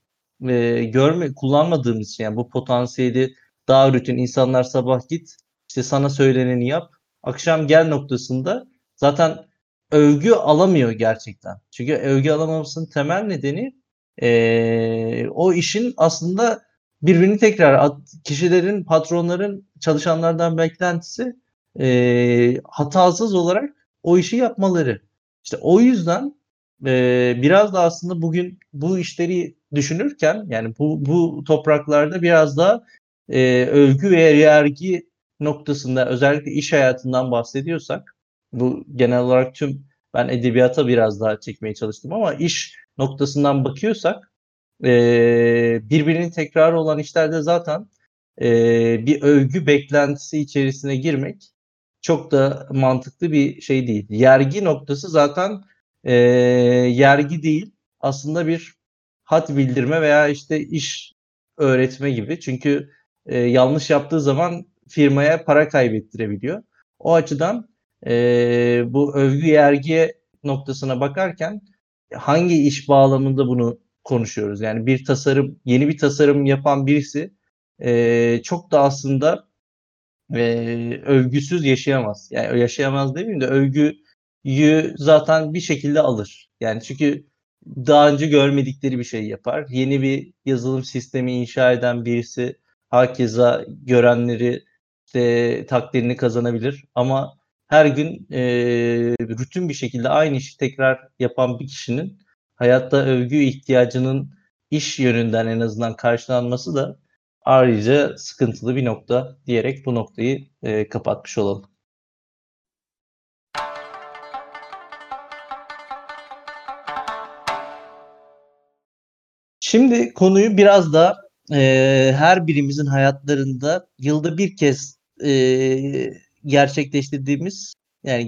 kullanmadığımız için, yani bu potansiyeli daha rutin, insanlar sabah git işte sana söyleneni yap akşam gel noktasında zaten övgü alamıyor gerçekten. Çünkü övgü alamamasının temel nedeni o işin aslında birbirini tekrar kişilerin, patronların çalışanlardan beklentisi hatasız olarak o işi yapmaları. İşte o yüzden biraz da aslında bugün bu işleri düşünürken, yani bu topraklarda biraz daha övgü ve yergi noktasında, özellikle iş hayatından bahsediyorsak, bu genel olarak tüm, ben edebiyata biraz daha çekmeye çalıştım ama iş noktasından bakıyorsak birbirinin tekrarı olan işlerde zaten bir övgü beklentisi içerisine girmek çok da mantıklı bir şey değil. Yergi noktası zaten yergi değil, aslında bir hat bildirme veya işte iş öğretme gibi. Çünkü yanlış yaptığı zaman firmaya para kaybettirebiliyor. O açıdan bu övgü yergi noktasına bakarken hangi iş bağlamında bunu konuşuyoruz? Yani bir tasarım, yeni bir tasarım yapan birisi çok da aslında övgüsüz yaşayamaz. Yani yaşayamaz demeyeyim de övgüyü zaten bir şekilde alır. Yani çünkü daha önce görmedikleri bir şey yapar. Yeni bir yazılım sistemi inşa eden birisi hakeza görenleri de takdirini kazanabilir. Ama her gün rutin bir şekilde aynı işi tekrar yapan bir kişinin hayatta övgü ihtiyacının iş yönünden en azından karşılanması da ayrıca sıkıntılı bir nokta diyerek bu noktayı kapatmış olalım. Şimdi konuyu biraz da her birimizin hayatlarında yılda bir kez gerçekleştirdiğimiz, yani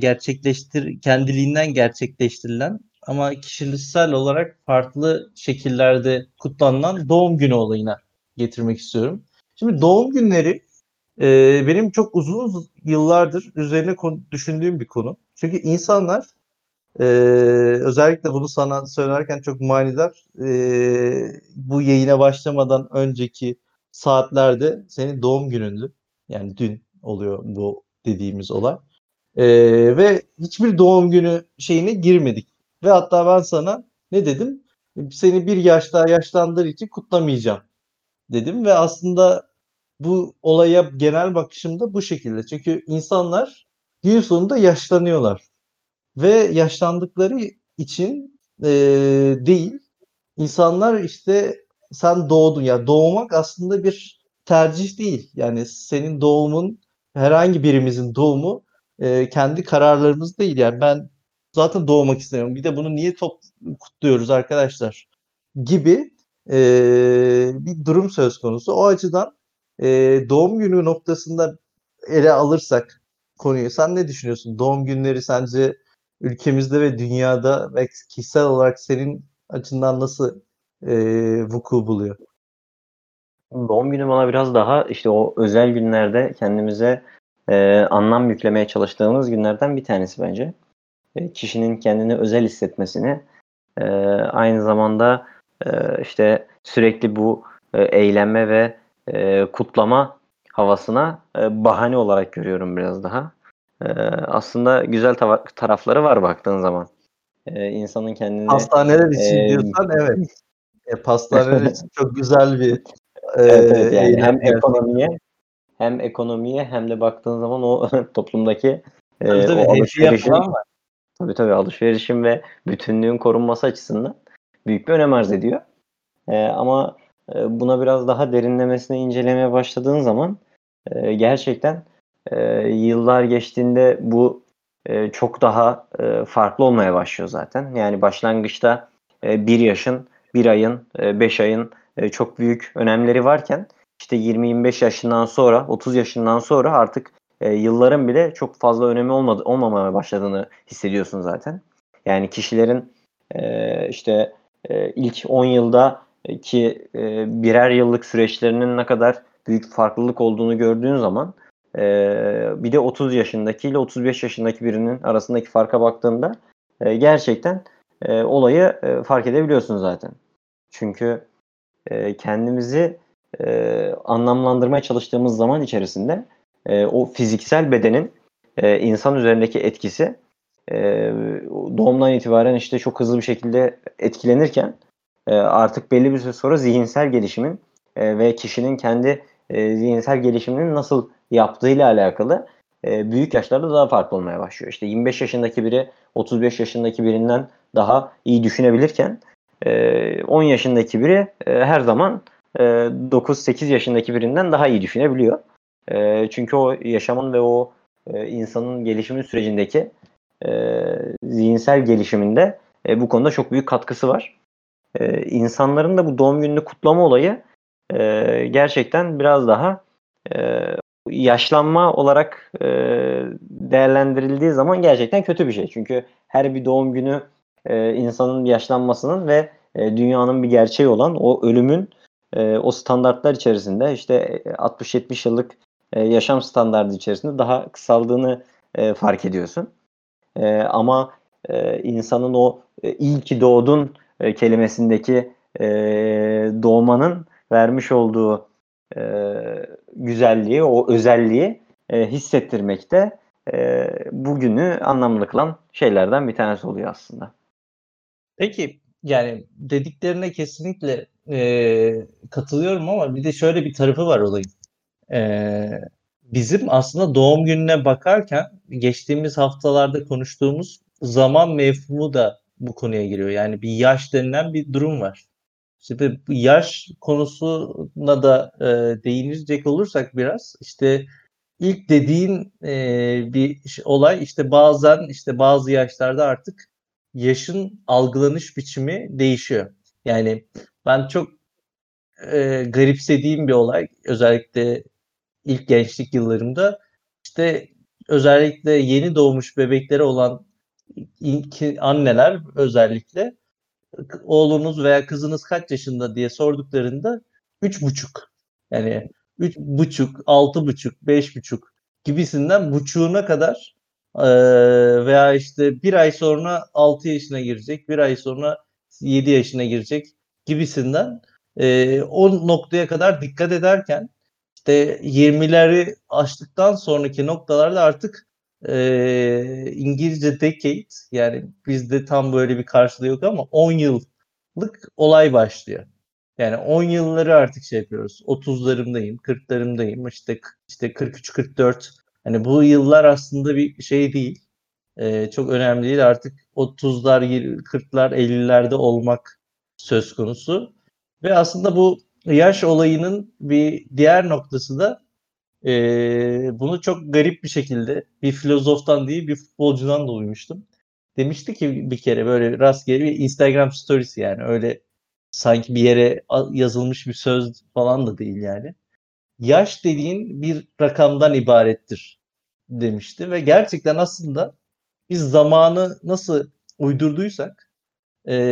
kendiliğinden gerçekleştirilen ama kişisel olarak farklı şekillerde kutlanan doğum günü olayına getirmek istiyorum. Şimdi doğum günleri benim çok uzun yıllardır üzerine düşündüğüm bir konu. Çünkü insanlar özellikle bunu sana söylerken çok manidar, bu yayına başlamadan önceki saatlerde senin doğum günündü. Yani dün oluyor bu dediğimiz olay. Ve hiçbir doğum günü şeyine girmedik. Ve hatta ben sana ne dedim? Seni bir yaş daha yaşlandırır için kutlamayacağım dedim. Ve aslında bu olaya genel bakışım da bu şekilde. Çünkü insanlar gün sonunda yaşlanıyorlar. Ve yaşlandıkları için değil, insanlar işte sen doğdun. Yani doğmak aslında bir tercih değil. Yani senin doğumun, herhangi birimizin doğumu kendi kararlarımız değil. Yani ben zaten doğmak istemiyorum, bir de bunu niye kutluyoruz arkadaşlar gibi bir durum söz konusu. O açıdan doğum günü noktasında ele alırsak konuyu, sen ne düşünüyorsun? Doğum günleri sence ülkemizde ve dünyada ve kişisel olarak senin açından nasıl vuku buluyor? Doğum günü bana biraz daha işte o özel günlerde kendimize anlam yüklemeye çalıştığımız günlerden bir tanesi bence. Kişinin kendini özel hissetmesini, aynı zamanda işte sürekli bu eğlenme ve kutlama havasına bahane olarak görüyorum biraz daha. Aslında güzel tarafları var baktığın zaman. İnsanın kendini... Pastaneler için diyorsan evet. Pastaneler için çok güzel bir... Evet, yani hem ekonomiye hem de baktığın zaman o toplumdaki alışverişin ve bütünlüğün korunması açısından büyük bir önem arz ediyor. Ama buna biraz daha derinlemesine incelemeye başladığın zaman gerçekten yıllar geçtiğinde bu çok daha farklı olmaya başlıyor zaten. Yani başlangıçta bir yaşın, bir ayın, 5 ayın çok büyük önemleri varken işte 20-25 yaşından sonra, 30 yaşından sonra artık yılların bile çok fazla önemi olmamaya başladığını hissediyorsun zaten. Yani kişilerin ilk 10 yılda ki birer yıllık süreçlerinin ne kadar büyük farklılık olduğunu gördüğün zaman bir de 30 yaşındaki ile 35 yaşındaki birinin arasındaki farka baktığında gerçekten olayı fark edebiliyorsun zaten. Çünkü kendimizi anlamlandırmaya çalıştığımız zaman içerisinde o fiziksel bedenin insan üzerindeki etkisi doğumdan itibaren işte çok hızlı bir şekilde etkilenirken artık belli bir süre sonra zihinsel gelişimin ve kişinin kendi zihinsel gelişiminin nasıl yaptığıyla alakalı büyük yaşlarda daha farklı olmaya başlıyor. İşte 25 yaşındaki biri 35 yaşındaki birinden daha iyi düşünebilirken 10 yaşındaki biri her zaman 9-8 yaşındaki birinden daha iyi düşünebiliyor. Çünkü o yaşamın ve o insanın gelişimi sürecindeki zihinsel gelişiminde bu konuda çok büyük katkısı var. İnsanların da bu doğum gününü kutlama olayı gerçekten biraz daha yaşlanma olarak değerlendirildiği zaman gerçekten kötü bir şey. Çünkü her bir doğum günü insanın yaşlanmasının ve dünyanın bir gerçeği olan o ölümün o standartlar içerisinde işte 60-70 yıllık yaşam standardı içerisinde daha kısaldığını fark ediyorsun. Ama insanın o iyi ki doğdun kelimesindeki doğmanın vermiş olduğu güzelliği, o özelliği hissettirmekte bugünü anlamlı kılan şeylerden bir tanesi oluyor aslında. Peki yani dediklerine kesinlikle katılıyorum ama bir de şöyle bir tarafı var olayın. Bizim aslında doğum gününe bakarken geçtiğimiz haftalarda konuştuğumuz zaman mefhumu da bu konuya giriyor. Yani bir yaş denilen bir durum var. Şimdi yaş konusuna da değinecek olursak biraz işte ilk dediğin bir olay işte bazen işte bazı yaşlarda artık yaşın algılanış biçimi değişiyor. Yani ben çok garipsediğim bir olay özellikle ilk gençlik yıllarımda işte özellikle yeni doğmuş bebeklere olan ilk anneler özellikle oğlunuz veya kızınız kaç yaşında diye sorduklarında 3,5 yani 3,5, 6,5, 5,5 gibisinden buçuğuna kadar veya işte bir ay sonra 6 yaşına girecek, bir ay sonra 7 yaşına girecek gibisinden o noktaya kadar dikkat ederken işte 20'leri aştıktan sonraki noktalarda artık İngilizce decade yani bizde tam böyle bir karşılığı yok ama 10 yıllık olay başlıyor. Yani 10 yılları artık şey yapıyoruz. 30'larımdayım, 40'larımdayım, işte 43-44. Hani bu yıllar aslında bir şey değil. Çok önemli değil. Artık 30'lar, 40'lar, 50'lerde olmak söz konusu. Ve aslında bu yaş olayının bir diğer noktası da bunu çok garip bir şekilde bir filozoftan değil bir futbolcudan da duymuştum. Demişti ki bir kere böyle rastgele bir Instagram storiesi yani öyle sanki bir yere yazılmış bir söz falan da değil yani. Yaş dediğin bir rakamdan ibarettir demişti ve gerçekten aslında biz zamanı nasıl uydurduysak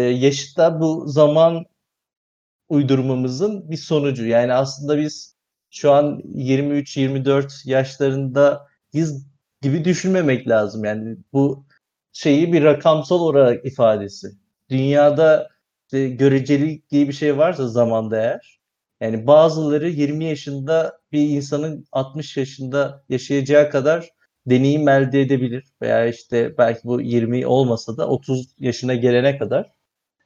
yaşta bu zaman uydurmamızın bir sonucu. Yani aslında biz şu an 23-24 yaşlarındayız gibi düşünmemek lazım. Yani bu şeyi bir rakamsal olarak ifadesi. Dünyada işte görecelilik diye bir şey varsa zamanda eğer. Yani bazıları 20 yaşında bir insanın 60 yaşında yaşayacağı kadar deneyim elde edebilir. Veya işte belki bu 20 olmasa da 30 yaşına gelene kadar.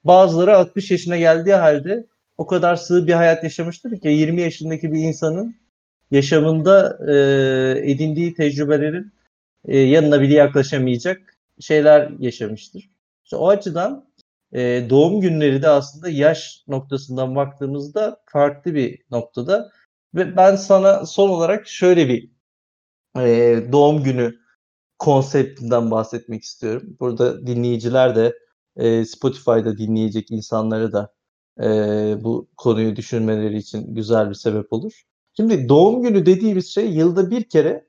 Bazıları 60 yaşına geldiği halde o kadar sığ bir hayat yaşamıştır ki 20 yaşındaki bir insanın yaşamında edindiği tecrübelerin yanına bile yaklaşamayacak şeyler yaşamıştır. İşte o açıdan doğum günleri de aslında yaş noktasından baktığımızda farklı bir noktada. Ve ben sana son olarak şöyle bir doğum günü konseptinden bahsetmek istiyorum. Burada dinleyiciler de Spotify'da dinleyecek insanlara da bu konuyu düşünmeleri için güzel bir sebep olur. Şimdi doğum günü dediğimiz şey yılda bir kere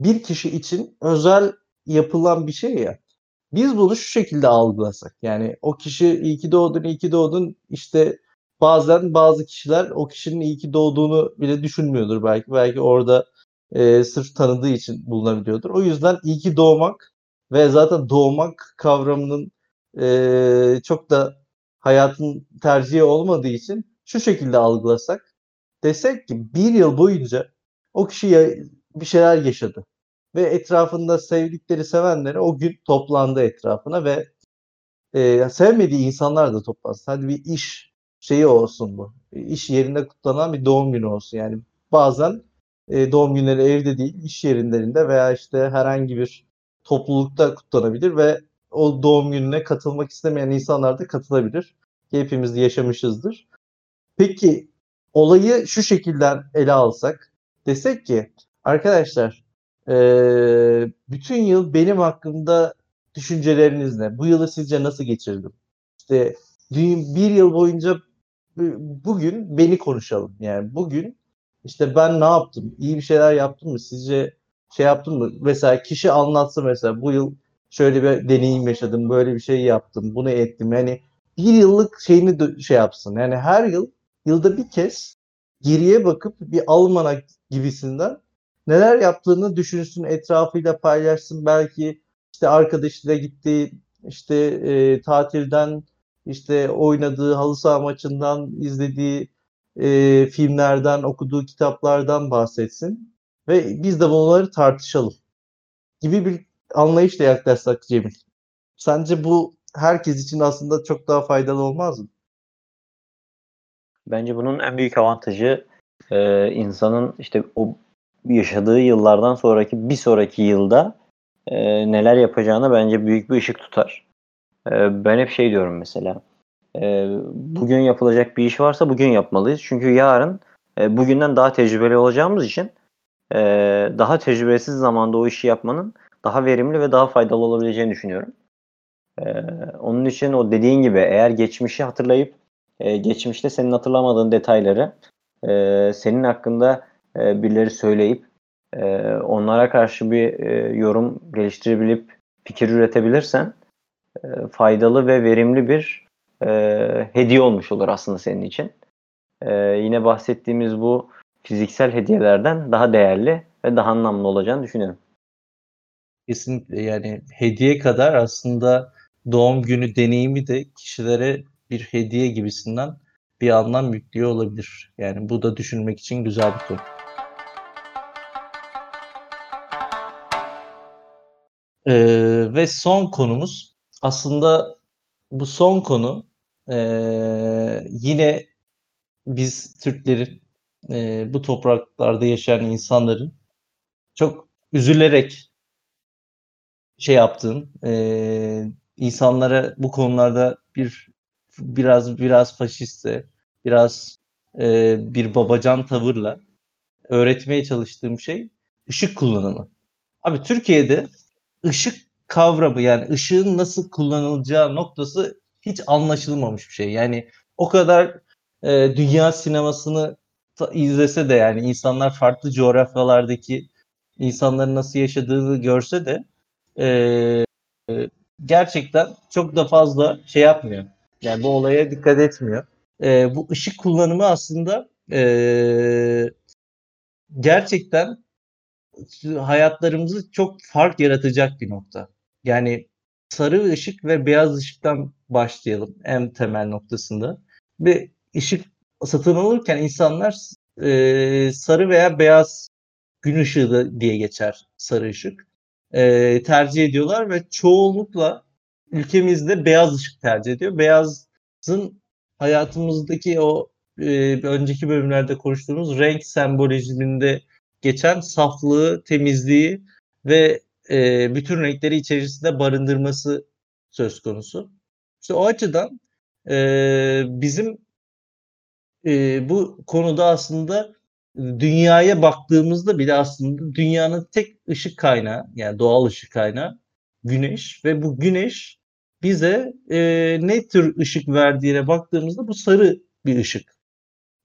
bir kişi için özel yapılan bir şey ya. Biz bunu şu şekilde algılasak. Yani o kişi iyi ki doğdun, iyi ki doğdun işte bazen bazı kişiler o kişinin iyi ki doğduğunu bile düşünmüyordur belki. Belki orada sırf tanıdığı için bulunabiliyordur. O yüzden iyi ki doğmak ve zaten doğmak kavramının çok da hayatın tercihi olmadığı için şu şekilde algılasak, desek ki bir yıl boyunca o kişi bir şeyler yaşadı ve etrafında sevdikleri, sevenleri o gün toplandı etrafına ve sevmediği insanlar da toplansın. Hadi bir iş şeyi olsun bu. İş yerinde kutlanan bir doğum günü olsun. Yani bazen doğum günleri evde değil, iş yerlerinde veya işte herhangi bir toplulukta kutlanabilir ve o doğum gününe katılmak istemeyen insanlar da katılabilir. Hepimiz yaşamışızdır. Peki olayı şu şekilde ele alsak, desek ki arkadaşlar bütün yıl benim hakkımda düşünceleriniz ne? Bu yılı sizce nasıl geçirdim? İşte bir yıl boyunca bugün beni konuşalım. Yani bugün işte ben ne yaptım? İyi bir şeyler yaptım mı? Sizce şey yaptım mı? Mesela kişi anlatsa mesela bu yıl şöyle bir deneyim yaşadım, böyle bir şey yaptım, bunu ettim. Yani bir yıllık şeyini şey yapsın. Yani her yıl, yılda bir kez geriye bakıp bir almanak gibisinden neler yaptığını düşünsün, etrafıyla paylaşsın. Belki işte arkadaşıyla gitti, işte tatilden, işte oynadığı halı saha maçından, izlediği filmlerden, okuduğu kitaplardan bahsetsin. Ve biz de bunları tartışalım gibi bir anlayışla yaklaşsak Cemil. Sence bu herkes için aslında çok daha faydalı olmaz mı? Bence bunun en büyük avantajı insanın işte o yaşadığı yıllardan sonraki bir sonraki yılda neler yapacağına bence büyük bir ışık tutar. Ben hep şey diyorum mesela. Bugün yapılacak bir iş varsa bugün yapmalıyız. Çünkü yarın bugünden daha tecrübeli olacağımız için daha tecrübesiz zamanda o işi yapmanın daha verimli ve daha faydalı olabileceğini düşünüyorum. Onun için o dediğin gibi eğer geçmişi hatırlayıp geçmişte senin hatırlamadığın detayları senin hakkında birileri söyleyip onlara karşı bir yorum geliştirebilip fikir üretebilirsen faydalı ve verimli bir hediye olmuş olur aslında senin için. Yine bahsettiğimiz bu fiziksel hediyelerden daha değerli ve daha anlamlı olacağını düşünüyorum. Kesinlikle, yani hediye kadar aslında doğum günü deneyimi de kişilere bir hediye gibisinden bir anlam yüklüyor olabilir. Yani bu da düşünmek için güzel bir konu. Ve son konumuz, aslında bu son konu yine biz Türklerin, bu topraklarda yaşayan insanların çok üzülerek şey yaptığın, insanlara bu konularda biraz faşiste, biraz bir babacan tavırla öğretmeye çalıştığım şey ışık kullanımı. Abi Türkiye'de ışık kavramı, yani ışığın nasıl kullanılacağı noktası hiç anlaşılmamış bir şey. Yani o kadar dünya sinemasını izlese de, yani insanlar farklı coğrafyalardaki insanların nasıl yaşadığını görse de gerçekten çok da fazla şey yapmıyor. Yani bu olaya dikkat etmiyor. Bu ışık kullanımı aslında gerçekten hayatlarımızı çok fark yaratacak bir nokta. Yani sarı ışık ve beyaz ışıktan başlayalım en temel noktasında. Bir ışık satın alırken insanlar sarı veya beyaz, gün ışığı diye geçer sarı ışık, tercih ediyorlar ve çoğunlukla ülkemizde beyaz ışık tercih ediyor. Beyazın hayatımızdaki o önceki bölümlerde konuştuğumuz renk sembolizminde geçen saflığı, temizliği ve bütün renkleri içerisinde barındırması söz konusu. İşte o açıdan bizim bu konuda aslında dünyaya baktığımızda bile aslında dünyanın tek ışık kaynağı, yani doğal ışık kaynağı güneş ve bu güneş bize ne tür ışık verdiğine baktığımızda bu sarı bir ışık.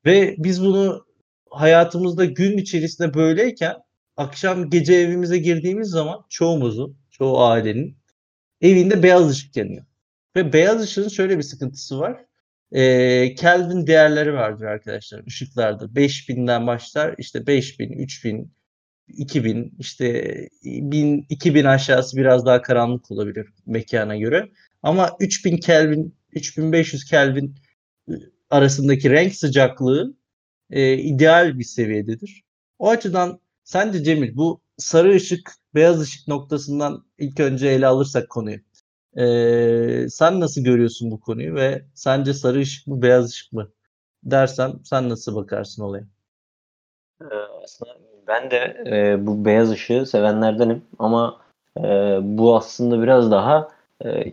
Ve biz bunu hayatımızda gün içerisinde böyleyken akşam gece evimize girdiğimiz zaman çoğu ailenin evinde beyaz ışık yanıyor. Ve beyaz ışığın şöyle bir sıkıntısı var. Kelvin değerleri vardır arkadaşlar ışıklarda. 5000'den başlar, işte 5000, 3000, 2000, işte 1000, 2000 aşağısı biraz daha karanlık olabilir mekana göre. Ama 3000 Kelvin, 3500 Kelvin arasındaki renk sıcaklığı ideal bir seviyededir. O açıdan sence Cemil, bu sarı ışık, beyaz ışık noktasından ilk önce ele alırsak konuyu. Sen nasıl görüyorsun bu konuyu ve sence sarı ışık mı beyaz ışık mı dersen sen nasıl bakarsın olaya? Aslında ben de bu beyaz ışığı sevenlerdenim ama bu aslında biraz daha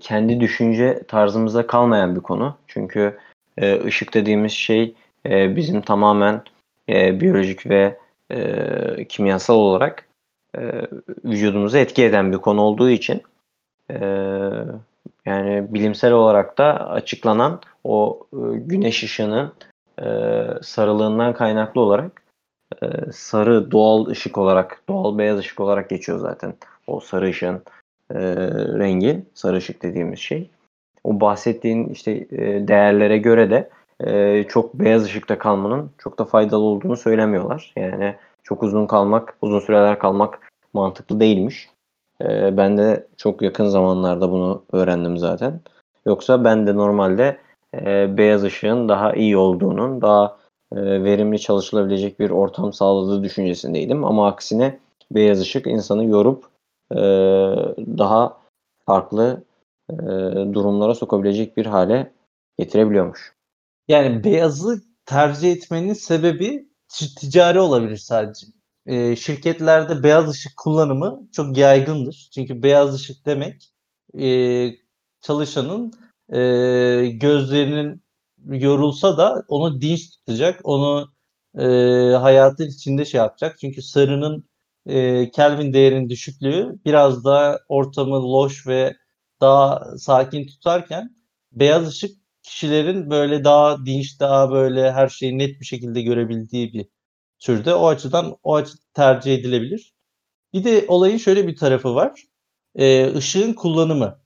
kendi düşünce tarzımıza kalmayan bir konu. Çünkü ışık dediğimiz şey bizim tamamen biyolojik ve kimyasal olarak vücudumuza etki eden bir konu olduğu için yani bilimsel olarak da açıklanan o güneş ışığının sarılığından kaynaklı olarak sarı doğal ışık olarak, doğal beyaz ışık olarak geçiyor zaten. O sarı ışığın rengi, sarı ışık dediğimiz şey. O bahsettiğin işte değerlere göre de çok beyaz ışıkta kalmanın çok da faydalı olduğunu söylemiyorlar. Yani çok uzun süreler kalmak mantıklı değilmiş. Ben de çok yakın zamanlarda bunu öğrendim zaten. Yoksa ben de normalde beyaz ışığın daha iyi olduğunun, daha verimli çalışılabilecek bir ortam sağladığı düşüncesindeydim. Ama aksine beyaz ışık insanı yorup daha farklı durumlara sokabilecek bir hale getirebiliyormuş. Yani beyazı tercih etmenin sebebi ticari olabilir sadece. Şirketlerde beyaz ışık kullanımı çok yaygındır. Çünkü beyaz ışık demek çalışanın gözlerinin yorulsa da onu dinç tutacak, onu hayatın içinde şey yapacak. Çünkü sarının Kelvin değerinin düşüklüğü biraz daha ortamı loş ve daha sakin tutarken beyaz ışık kişilerin böyle daha dinç, daha böyle her şeyi net bir şekilde görebildiği bir türde. O açıdan tercih edilebilir. Bir de olayın şöyle bir tarafı var. Işığın kullanımı.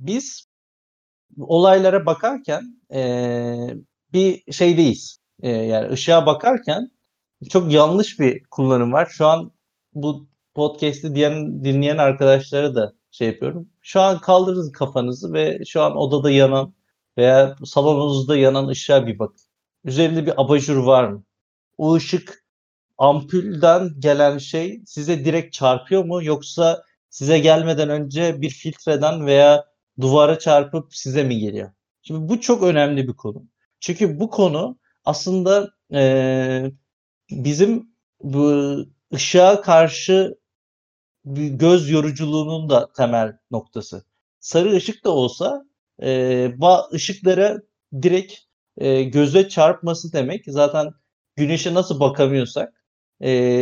Biz olaylara bakarken bir şeydeyiz. Yani ışığa bakarken çok yanlış bir kullanım var. Şu an bu podcast'i dinleyen arkadaşlara da şey yapıyorum. Şu an kaldırın kafanızı ve şu an odada yanan veya salonunuzda yanan ışığa bir bakın. Üzerinde bir abajur var mı? O ışık ampulden gelen şey size direkt çarpıyor mu? Yoksa size gelmeden önce bir filtreden veya duvara çarpıp size mi geliyor? Şimdi bu çok önemli bir konu. Çünkü bu konu aslında bizim bu ışığa karşı göz yoruculuğunun da temel noktası. Sarı ışık da olsa ışıklara direkt göze çarpması demek. Zaten güneşe nasıl bakamıyorsak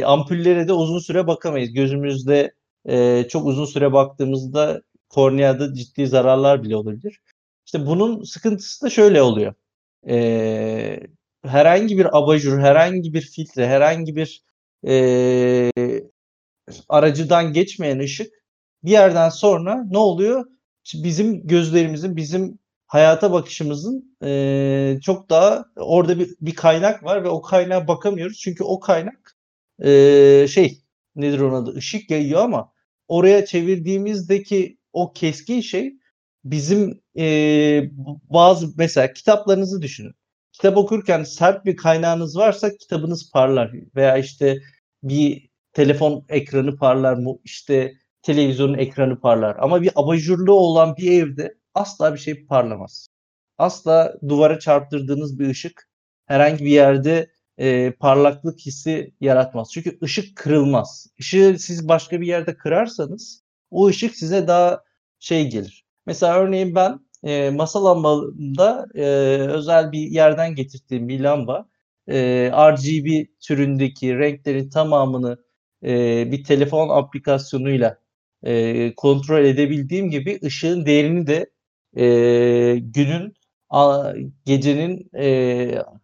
ampullere de uzun süre bakamayız. Gözümüzde çok uzun süre baktığımızda korneada ciddi zararlar bile olabilir. İşte bunun sıkıntısı da şöyle oluyor. Herhangi bir abajur, herhangi bir filtre, herhangi bir aracıdan geçmeyen ışık bir yerden sonra ne oluyor? Bizim gözlerimizin, bizim hayata bakışımızın çok daha orada bir kaynak var ve o kaynağa bakamıyoruz. Çünkü o kaynak nedir onun adı? Işık yayıyor ama oraya çevirdiğimizdeki o keskin şey bizim bazı mesela kitaplarınızı düşünün. Kitap okurken sert bir kaynağınız varsa kitabınız parlar veya işte bir telefon ekranı parlar mı? İşte televizyonun ekranı parlar. Ama bir abajurlu olan bir evde asla bir şey parlamaz. Asla duvara çarptırdığınız bir ışık herhangi bir yerde parlaklık hissi yaratmaz. Çünkü ışık kırılmaz. Işığı siz başka bir yerde kırarsanız o ışık size daha gelir. Mesela örneğin ben masa lambamda özel bir yerden getirdiğim bir lamba RGB türündeki renklerin tamamını bir telefon aplikasyonuyla kontrol edebildiğim gibi ışığın değerini de günün, gecenin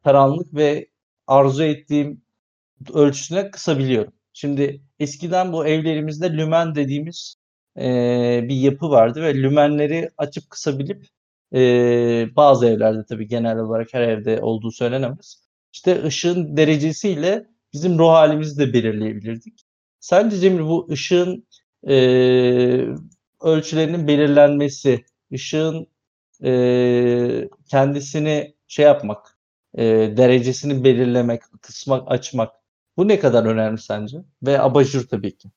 karanlık ve arzu ettiğim ölçüsüne kısabiliyorum. Şimdi eskiden bu evlerimizde lümen dediğimiz bir yapı vardı ve lümenleri açıp kısabilip Bazı evlerde tabii genel olarak her evde olduğu söylenemez. İşte ışığın derecesiyle bizim ruh halimizi de belirleyebilirdik. Sence Cemil, bu ışığın ölçülerinin belirlenmesi, ışığın kendisini şey yapmak, derecesini belirlemek, kısmak, açmak, bu ne kadar önemli sence? Ve abajur tabii ki.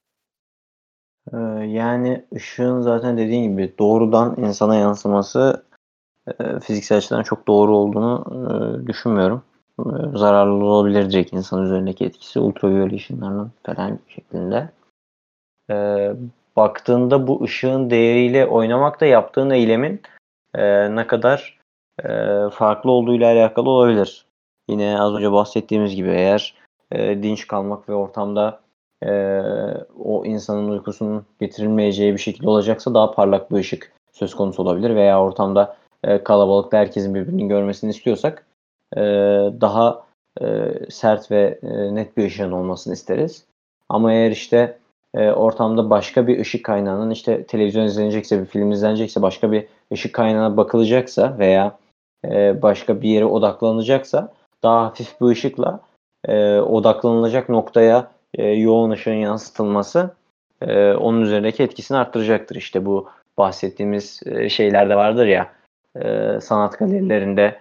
Yani ışığın zaten dediğin gibi doğrudan insana yansıması fiziksel açıdan çok doğru olduğunu düşünmüyorum. Zararlı olabilecek insan üzerindeki etkisi ultraviyole ışınlarının falan şeklinde. Baktığında bu ışığın değeriyle oynamak da yaptığın eylemin ne kadar farklı olduğuyla alakalı olabilir. Yine az önce bahsettiğimiz gibi eğer dinç kalmak ve ortamda o insanın uykusunun getirilmeyeceği bir şekilde olacaksa daha parlak bir ışık söz konusu olabilir. Veya ortamda kalabalıkta herkesin birbirini görmesini istiyorsak daha sert ve net bir ışığın olmasını isteriz. Ama eğer işte ortamda başka bir ışık kaynağının, işte televizyon izlenecekse, bir film izlenecekse, başka bir ışık kaynağına bakılacaksa veya başka bir yere odaklanacaksa daha hafif bir ışıkla odaklanılacak noktaya yoğun ışığın yansıtılması onun üzerindeki etkisini arttıracaktır. İşte bu bahsettiğimiz şeyler de vardır ya, sanat galerilerinde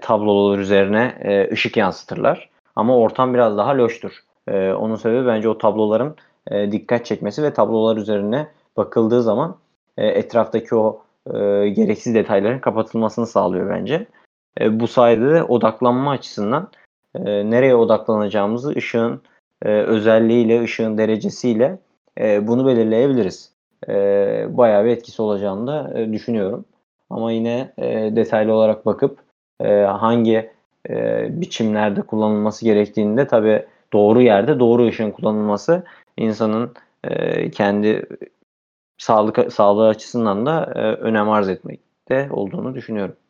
tablolar üzerine ışık yansıtırlar. Ama ortam biraz daha loştur. Onun sebebi bence o tabloların dikkat çekmesi ve tablolar üzerine bakıldığı zaman etraftaki o gereksiz detayların kapatılmasını sağlıyor bence. Bu sayede de odaklanma açısından nereye odaklanacağımızı ışığın özelliğiyle, ışığın derecesiyle bunu belirleyebiliriz. Bayağı bir etkisi olacağını da düşünüyorum. Ama yine detaylı olarak bakıp hangi biçimlerde kullanılması gerektiğinde tabii doğru yerde doğru ışığın kullanılması insanın kendi sağlığı açısından da önem arz etmekte olduğunu düşünüyorum.